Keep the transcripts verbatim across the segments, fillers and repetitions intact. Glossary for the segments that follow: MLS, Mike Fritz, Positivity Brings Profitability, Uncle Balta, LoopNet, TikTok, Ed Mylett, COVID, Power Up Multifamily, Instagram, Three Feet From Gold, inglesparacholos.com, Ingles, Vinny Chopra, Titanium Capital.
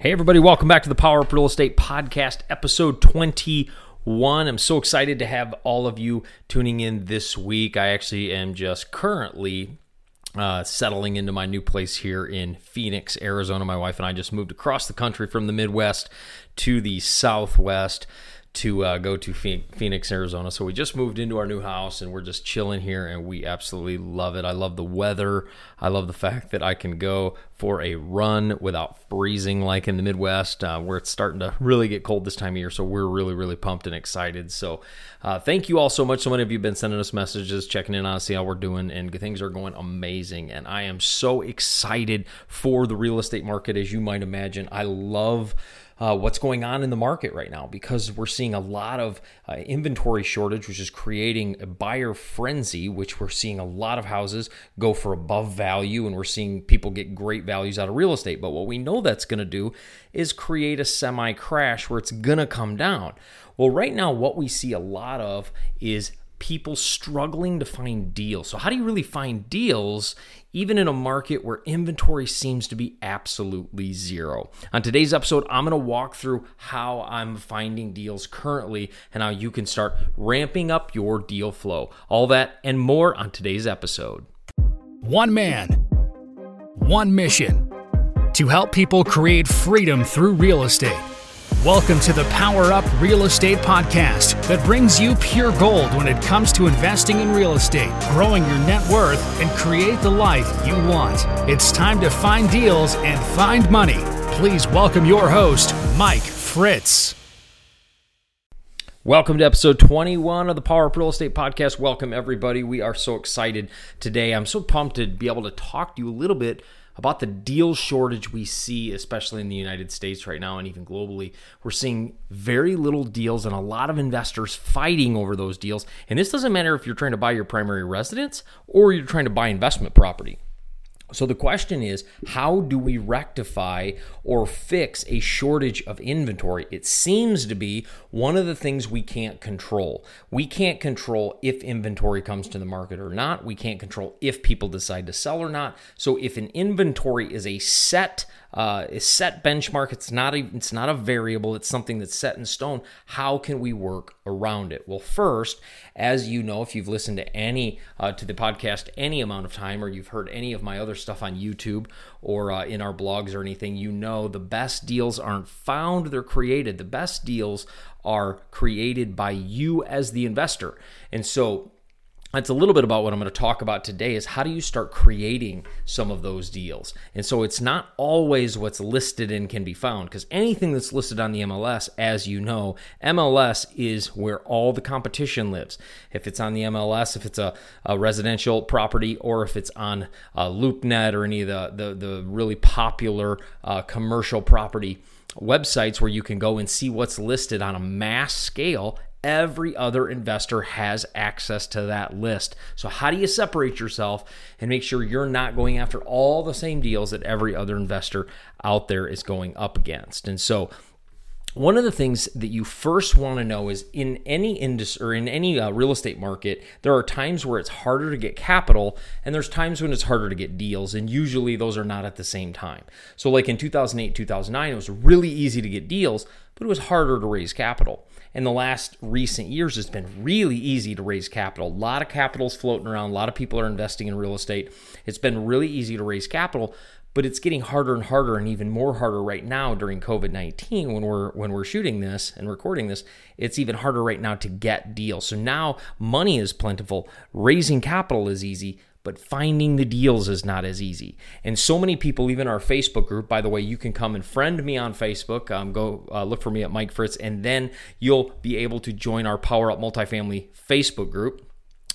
Hey everybody, welcome back to the Power Up Real Estate Podcast, episode twenty-one. I'm so excited to have all of you tuning in this week. I actually am just currently uh, settling into my new place here in Phoenix, Arizona. My wife and I just moved across the country from the Midwest to the Southwest to uh, go to Phoenix, Arizona. So we just moved into our new house and we're just chilling here and we absolutely love it. I love the weather. I love the fact that I can go for a run without freezing like in the Midwest uh, where it's starting to really get cold this time of year. So we're really, really pumped and excited. So uh, thank you all so much. So many of you have been sending us messages, checking in on, see how we're doing, and things are going amazing. And I am so excited for the real estate market, as you might imagine. I love Uh, what's going on in the market right now, because we're seeing a lot of uh, inventory shortage, which is creating a buyer frenzy, which we're seeing a lot of houses go for above value, and we're seeing people get great values out of real estate. But what we know that's going to do is create a semi-crash where it's going to come down. Well, right now, what we see a lot of is people struggling to find deals. So how do you really find deals even in a market where inventory seems to be absolutely zero? On today's episode, I'm going to walk through how I'm finding deals currently and how you can start ramping up your deal flow. All that and more on today's episode. One man, one mission, to help people create freedom through real estate. Welcome to the Power Up Real Estate Podcast that brings you pure gold when it comes to investing in real estate, growing your net worth, and create the life you want. It's time to find deals and find money. Please welcome your host, Mike Fritz. Welcome to episode twenty-one of the Power Up Real Estate Podcast. Welcome everybody. We are so excited today. I'm so pumped to be able to talk to you a little bit about the deal shortage we see, especially in the United States right now and even globally. We're seeing very little deals and a lot of investors fighting over those deals. And this doesn't matter if you're trying to buy your primary residence or you're trying to buy investment property. So the question is, how do we rectify or fix a shortage of inventory? It seems to be one of the things we can't control. We can't control if inventory comes to the market or not. We can't control if people decide to sell or not. So if an inventory is a set uh, a set benchmark, it's not a, it's not a variable, it's something that's set in stone, how can we work around it? Well, first, as you know, if you've listened to any uh, to the podcast any amount of time, or you've heard any of my other stuff on YouTube or uh, in our blogs or anything, you know the best deals aren't found, they're created. The best deals are created by you as the investor. And so that's a little bit about what I'm going to talk about today, is how do you start creating some of those deals? And so it's not always what's listed and can be found, because anything that's listed on the M L S, as you know, M L S is where all the competition lives. If it's on the M L S, if it's a, a residential property, or if it's on uh, LoopNet or any of the, the, the really popular uh, commercial property websites where you can go and see what's listed on a mass scale, every other investor has access to that list. So how do you separate yourself and make sure you're not going after all the same deals that every other investor out there is going up against? And so one of the things that you first want to know is, in any industry or in any uh, real estate market, there are times where it's harder to get capital and there's times when it's harder to get deals, and usually those are not at the same time. So like in two thousand eight, two thousand nine, it was really easy to get deals, but it was harder to raise capital. In the last recent years, it's been really easy to raise capital. A lot of capital's floating around. A lot of people are investing in real estate. It's been really easy to raise capital, but it's getting harder and harder, and even more harder right now during COVID nineteen. When we're when we're shooting this and recording this, it's even harder right now to get deals. So now money is plentiful. Raising capital is easy, but finding the deals is not as easy. And so many people, even our Facebook group, by the way, you can come and friend me on Facebook. Um, go uh, look for me at Mike Fritz, and then you'll be able to join our Power Up Multifamily Facebook group.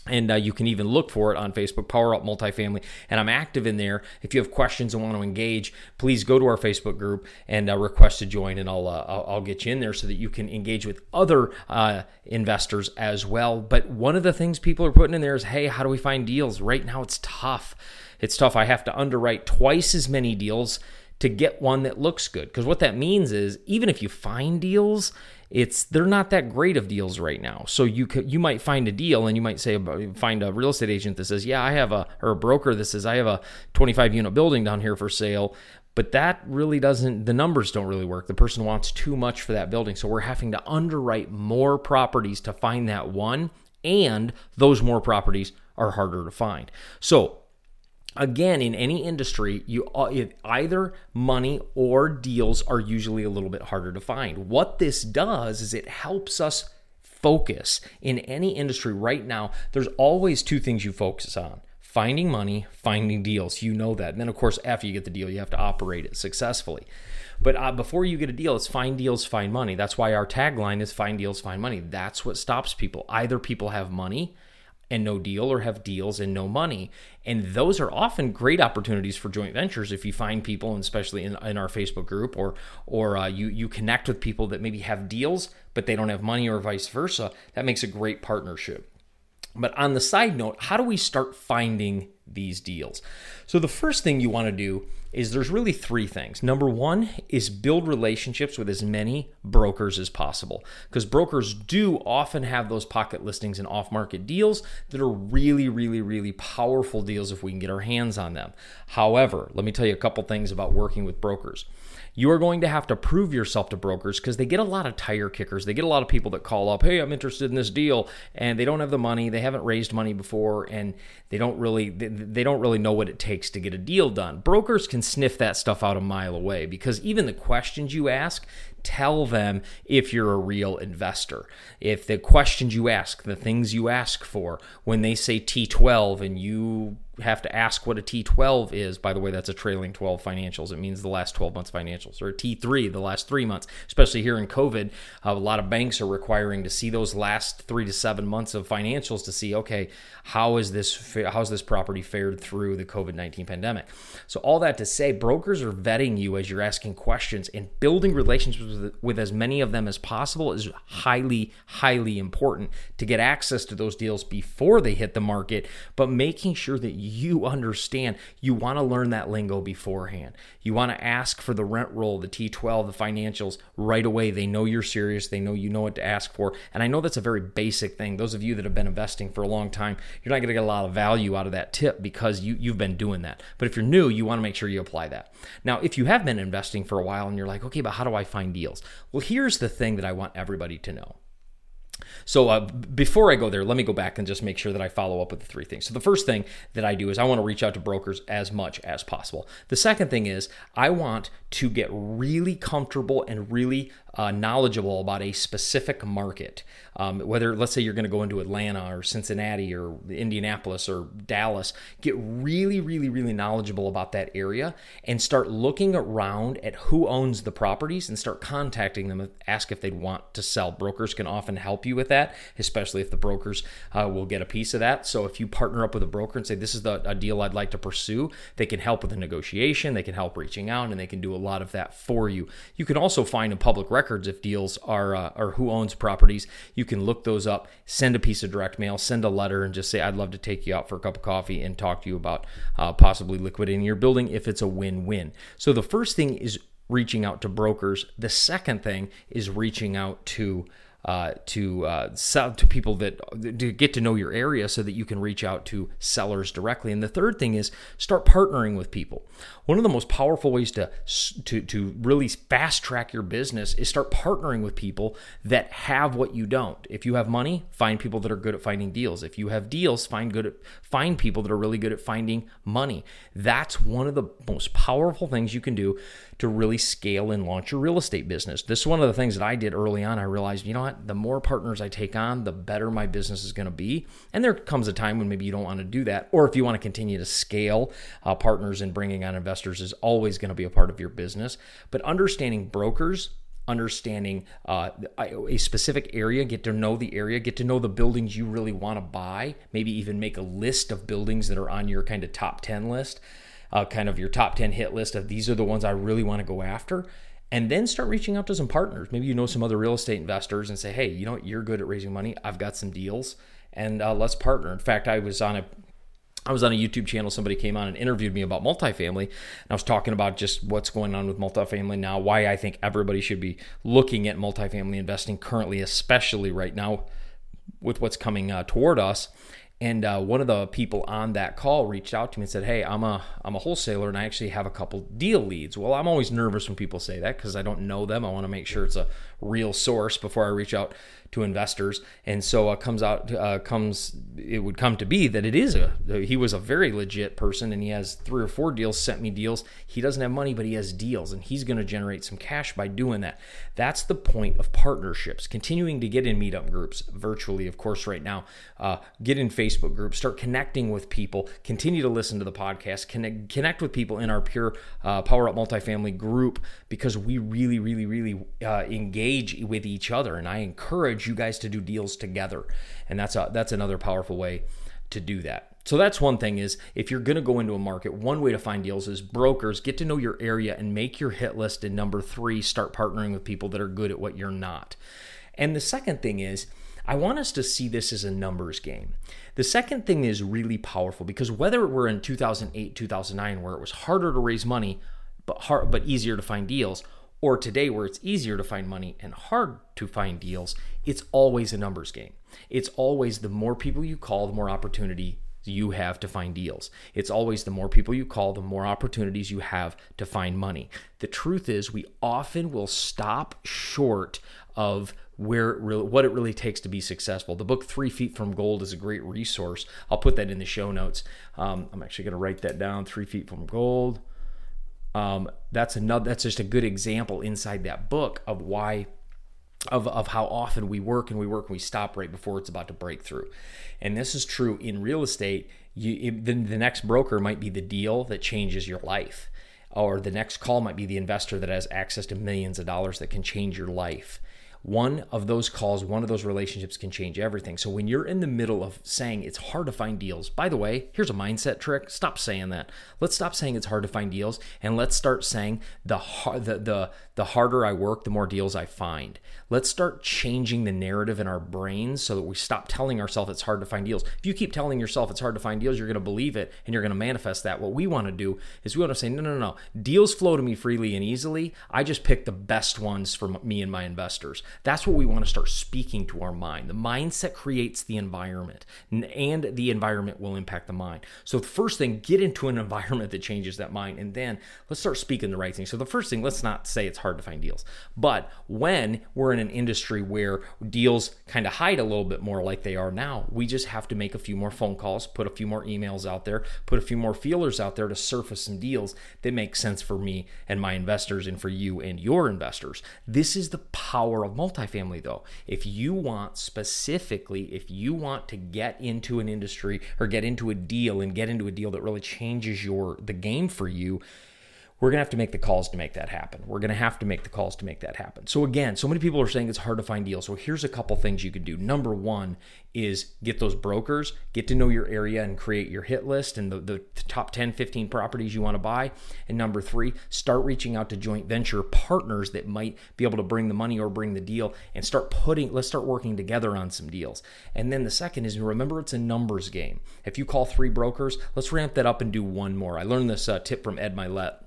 And uh, you can even look for it on Facebook, Power Up Multifamily. And I'm active in there. If you have questions and want to engage, please go to our Facebook group and uh, request to join, and I'll, uh, I'll I'll get you in there so that you can engage with other uh, investors as well. But one of the things people are putting in there is, hey, how do we find deals? Right now it's tough. It's tough. I have to underwrite twice as many deals to get one that looks good. Because what that means is, even if you find deals, it's they're not that great of deals right now. So you could, you might find a deal, and you might say find a real estate agent that says, yeah, I have a, or a broker that says, I have a twenty-five unit building down here for sale, But that really doesn't, the numbers don't really work. The person wants too much for that building. So we're having to underwrite more properties to find that one. And those more properties are harder to find. So again, in any industry, you either money or deals are usually a little bit harder to find. What this does is it helps us focus. In any industry right now, there's always two things you focus on. Finding money, finding deals. You know that. And then, of course, after you get the deal, you have to operate it successfully. But uh, before you get a deal, it's find deals, find money. That's why our tagline is find deals, find money. That's what stops people. Either people have money and no deal, or have deals and no money. And those are often great opportunities for joint ventures if you find people, and especially in, in our Facebook group, or or uh, you, you connect with people that maybe have deals, but they don't have money, or vice versa. That makes a great partnership. But on the side note, how do we start finding these deals? So the first thing you want to do is there's really three things. Number one is build relationships with as many brokers as possible, because brokers do often have those pocket listings and off-market deals that are really, really, really powerful deals if we can get our hands on them. However, let me tell you a couple things about working with brokers. You are going to have to prove yourself to brokers because they get a lot of tire kickers. They get a lot of people that call up, hey, I'm interested in this deal, and they don't have the money, they haven't raised money before, and they don't really they, they don't really know what it takes to get a deal done. Brokers can sniff that stuff out a mile away because even the questions you ask tell them if you're a real investor. If the questions you ask, the things you ask for, when they say T twelve and you have to ask what a T twelve is, by the way, that's a trailing twelve financials. It means the last twelve months financials, or T three, the last three months, especially here in COVID. A lot of banks are requiring to see those last three to seven months of financials to see, okay, how is this, how's this property fared through the COVID nineteen pandemic? So all that to say, brokers are vetting you as you're asking questions, and building relationships with as many of them as possible is highly, highly important to get access to those deals before they hit the market, but making sure that you understand, you want to learn that lingo beforehand. You want to ask for the rent roll, the T twelve, the financials right away. They know you're serious. They know you know what to ask for. And I know that's a very basic thing. Those of you that have been investing for a long time, you're not going to get a lot of value out of that tip because you, you've been doing that. But if you're new, you want to make sure you apply that. Now, if you have been investing for a while and you're like, okay, but how do I find deals? Well, here's the thing that I want everybody to know. So uh, before I go there, let me go back and just make sure that I follow up with the three things. So the first thing that I do is I want to reach out to brokers as much as possible. The second thing is I want to get really comfortable and really Uh, knowledgeable about a specific market, um, whether, let's say, you're going to go into Atlanta or Cincinnati or Indianapolis or Dallas. Get really, really, really knowledgeable about that area and start looking around at who owns the properties and start contacting them and ask if they'd want to sell. Brokers can often help you with that, especially if the brokers uh, will get a piece of that. So if you partner up with a broker and say, this is the, a deal I'd like to pursue, they can help with the negotiation, they can help reaching out, and they can do a lot of that for you. You can also find a public record records if deals are uh, or who owns properties. You can look those up, send a piece of direct mail, send a letter, and just say, I'd love to take you out for a cup of coffee and talk to you about uh, possibly liquidating your building if it's a win-win. So the first thing is reaching out to brokers. The second thing is reaching out to Uh, to uh, sell to people that to get to know your area so that you can reach out to sellers directly. And the third thing is start partnering with people. One of the most powerful ways to to to really fast track your business is start partnering with people that have what you don't. If you have money, find people that are good at finding deals. If you have deals, find good at, find people that are really good at finding money. That's one of the most powerful things you can do to really scale and launch your real estate business. This is one of the things that I did early on. I realized, you know what? The more partners I take on, the better my business is going to be. And there comes a time when maybe you don't want to do that. Or if you want to continue to scale, uh, partners and bringing on investors is always going to be a part of your business. But understanding brokers, understanding uh, a specific area, get to know the area, get to know the buildings you really want to buy, maybe even make a list of buildings that are on your kind of top ten list, uh, kind of your top ten hit list of these are the ones I really want to go after. And then start reaching out to some partners. Maybe you know some other real estate investors and say, hey, you know what? You're good at raising money. I've got some deals, and uh, let's partner. In fact, I was on a I was on a YouTube channel. Somebody came on and interviewed me about multifamily, and I was talking about just what's going on with multifamily now, why I think everybody should be looking at multifamily investing currently, especially right now with what's coming uh, toward us. And uh, one of the people on that call reached out to me and said, hey, I'm a I'm a wholesaler and I actually have a couple deal leads. Well, I'm always nervous when people say that because I don't know them. I want to make sure it's a real source before I reach out to investors. And so it uh, comes out, uh, comes it would come to be that it is a, he was a very legit person and he has three or four deals, sent me deals. He doesn't have money, but he has deals and he's going to generate some cash by doing that. That's the point of partnerships, continuing to get in meetup groups virtually, of course, right now, uh, get in Facebook. Facebook group, start connecting with people, continue to listen to the podcast, connect connect with people in our Pure uh, Power Up Multifamily group because we really, really, really uh, engage with each other. And I encourage you guys to do deals together. And that's a, that's another powerful way to do that. So that's one thing is if you're going to go into a market, one way to find deals is brokers, get to know your area and make your hit list. And number three, start partnering with people that are good at what you're not. And the second thing is, I want us to see this as a numbers game. The second thing is really powerful because whether we're in two thousand eight, two thousand nine, where it was harder to raise money but hard, but easier to find deals, or today where it's easier to find money and hard to find deals, it's always a numbers game. It's always the more people you call, the more opportunity you have to find deals. It's always the more people you call, the more opportunities you have to find money. The truth is we often will stop short of where it really, what it really takes to be successful. The book Three Feet From Gold is a great resource. I'll put that in the show notes. Um, I'm actually going to write that down, Three Feet From Gold. Um, that's another. That's just a good example inside that book of why, of, of how often we work and we work and we stop right before it's about to break through. And this is true in real estate. You, it, the, the next broker might be the deal that changes your life. Or the next call might be the investor that has access to millions of dollars that can change your life. One of those calls, one of those relationships can change everything. So when you're in the middle of saying it's hard to find deals, by the way, here's a mindset trick. Stop saying that. Let's stop saying it's hard to find deals and let's start saying the hard, the, the, the harder I work, the more deals I find. Let's start changing the narrative in our brains so that we stop telling ourselves it's hard to find deals. If you keep telling yourself it's hard to find deals, you're going to believe it and you're going to manifest that. What we want to do is we want to say, no, no, no, deals flow to me freely and easily. I just pick the best ones for me and my investors. That's what we want to start speaking to our mind. The mindset creates the environment, and the environment will impact the mind. So the first thing, get into an environment that changes that mind, and then let's start speaking the right thing. So the first thing, let's not say it's hard to find deals, but when we're in an industry where deals kind of hide a little bit more like they are now, we just have to make a few more phone calls, put a few more emails out there, put a few more feelers out there to surface some deals that make sense for me and my investors and for you and your investors. This is the power of multifamily though. If you want specifically, if you want to get into an industry or get into a deal and get into a deal that really changes your the game for you, we're going to have to make the calls to make that happen. We're going to have to make the calls to make that happen. So again, so many people are saying it's hard to find deals. So here's a couple things you can do. Number one is get those brokers, get to know your area and create your hit list and the, the top ten, fifteen properties you want to buy. And number three, start reaching out to joint venture partners that might be able to bring the money or bring the deal and start putting, let's start working together on some deals. And then the second is remember it's a numbers game. If you call three brokers, let's ramp that up and do one more. I learned this uh, tip from Ed Mylett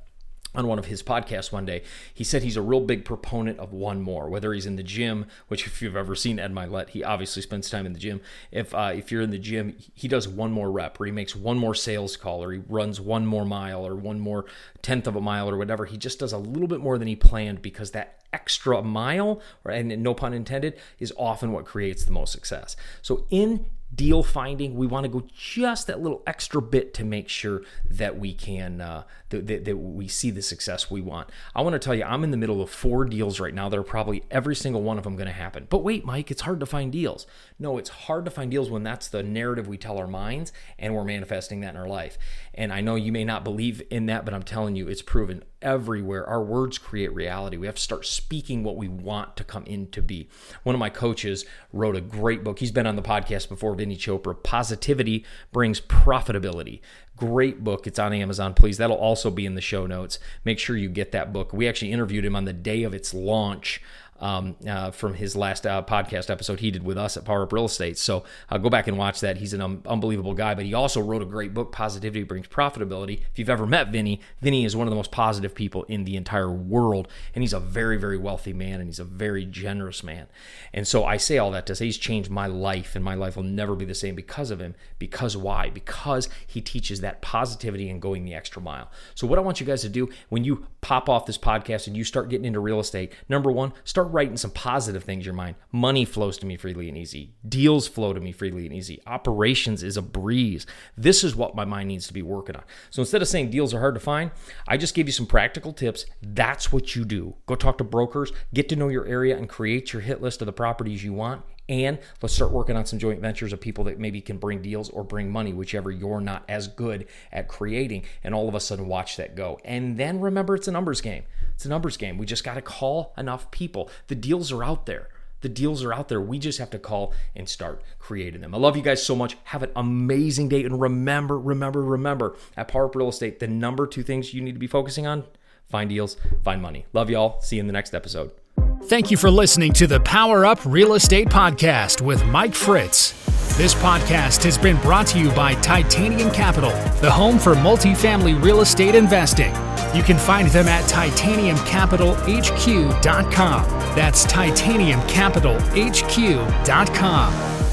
on one of his podcasts one day. He said he's a real big proponent of one more, whether he's in the gym, which if you've ever seen Ed Mylett, he obviously spends time in the gym. If uh, if you're in the gym, he does one more rep, or he makes one more sales call, or he runs one more mile, or one more tenth of a mile, or whatever. He just does a little bit more than he planned because that extra mile, and no pun intended, is often what creates the most success. So in deal finding, we want to go just that little extra bit to make sure that we can uh, that, that, that we see the success we want. I want to tell you, I'm in the middle of four deals right now that are probably every single one of them going to happen. But wait, Mike, it's hard to find deals. No, it's hard to find deals when that's the narrative we tell our minds, and we're manifesting that in our life. And I know you may not believe in that, but I'm telling you, it's proven everywhere. Our words create reality. We have to start speaking what we want to come into be. One of my coaches wrote a great book. He's been on the podcast before, Vinny Chopra, Positivity Brings Profitability. Great book. It's on Amazon, please. That'll also be in the show notes. Make sure you get that book. We actually interviewed him on the day of its launch um, uh, from his last uh, podcast episode he did with us at Power Up Real Estate. So uh, go back and watch that. He's an um, unbelievable guy, but he also wrote a great book, Positivity Brings Profitability. If you've ever met Vinny, Vinny is one of the most positive people in the entire world, and he's a very, very wealthy man, and he's a very generous man. And so I say all that to say he's changed my life, and my life will never be the same because of him. Because why? Because he teaches that positivity and going the extra mile. So what I want you guys to do when you pop off this podcast and you start getting into real estate, number one, start writing some positive things in your mind. Money flows to me freely and easy. Deals flow to me freely and easy. Operations is a breeze. This is what my mind needs to be working on. So instead of saying deals are hard to find, I just gave you some practical tips. That's what you do. Go talk to brokers, get to know your area, and create your hit list of the properties you want. And let's start working on some joint ventures of people that maybe can bring deals or bring money, whichever you're not as good at creating, and all of a sudden watch that go. And then remember, it's a numbers game. It's a numbers game. We just got to call enough people. The deals are out there. The deals are out there. We just have to call and start creating them. I love you guys so much. Have an amazing day. And remember, remember, remember, at Power Up Real Estate, the number two things you need to be focusing on, find deals, find money. Love y'all. See you in the next episode. Thank you for listening to the Power Up Real Estate Podcast with Mike Fritz. This podcast has been brought to you by Titanium Capital, the home for multifamily real estate investing. You can find them at titanium capital h q dot com. That's titanium capital h q dot com.